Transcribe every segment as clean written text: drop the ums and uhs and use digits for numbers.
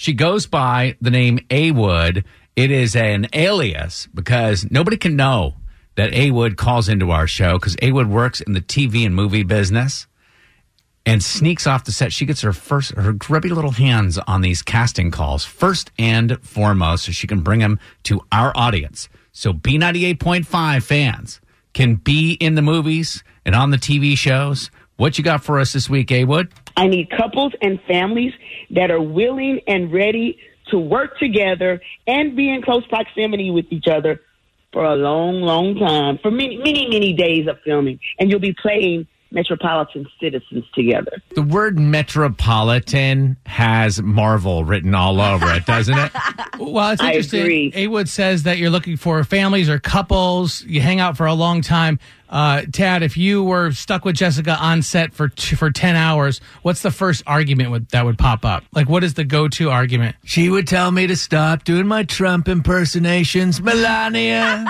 She goes by the name A-Wood. It is an alias because nobody can know that A-Wood calls into our show because A-Wood works in the TV and movie business and sneaks off the set. She gets her grubby little hands on these casting calls first and foremost so she can bring them to our audience. So B 98.5 fans can be in the movies and on the TV shows. What you got for us this week, A-Wood? I need couples and families that are willing and ready to work together and be in close proximity with each other for a long, long time, for many, many, many days of filming. And you'll be playing metropolitan citizens together. The word metropolitan has Marvel written all over it, doesn't it? Well, it's interesting. I agree. A-Wood says that you're looking for families or couples. You hang out for a long time. Tad, if you were stuck with Jessica on set for 10 hours, what's the first argument that would pop up? Like, what is the go-to argument? She would tell me to stop doing my Trump impersonations, Melania.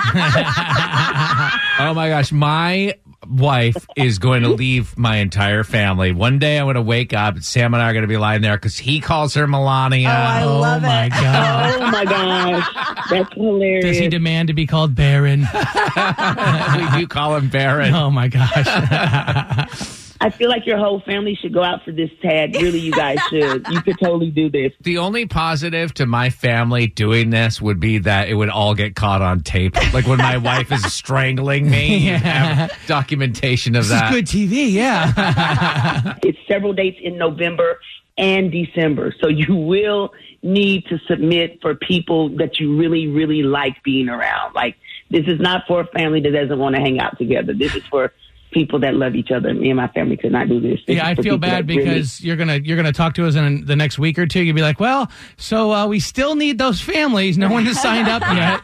Oh, my gosh. My wife is going to leave my entire family. One day I'm going to wake up and Sam and I are going to be lying there because he calls her Melania. Oh, I love it. My God. Oh, my gosh. That's hilarious. Does he demand to be called Baron? We do call him Baron. Oh, my gosh. I feel like your whole family should go out for this, Tad. Really, you guys should. You could totally do this. The only positive to my family doing this would be that it would all get caught on tape. Like when my wife is strangling me, yeah. Have documentation of that. This is good TV, yeah. It's several dates in November and December. So you will need to submit for people that you really, really like being around. Like, this is not for a family that doesn't want to hang out together. This is for people that love each other. Me and my family could not do this. Yeah, I feel bad because you're gonna talk to us in the next week or two. You'll be like, well, so we still need those families. No one has signed up yet.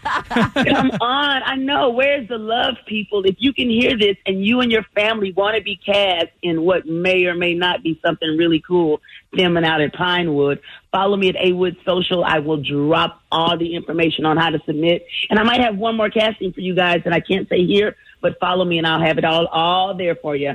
Come on. I know. Where's the love, people? If you can hear this and you and your family want to be cast in what may or may not be something really cool, filming out at Pinewood, follow me at A-Wood Social. I will drop all the information on how to submit. And I might have one more casting for you guys that I can't say here, but follow me and I'll have it all there for you.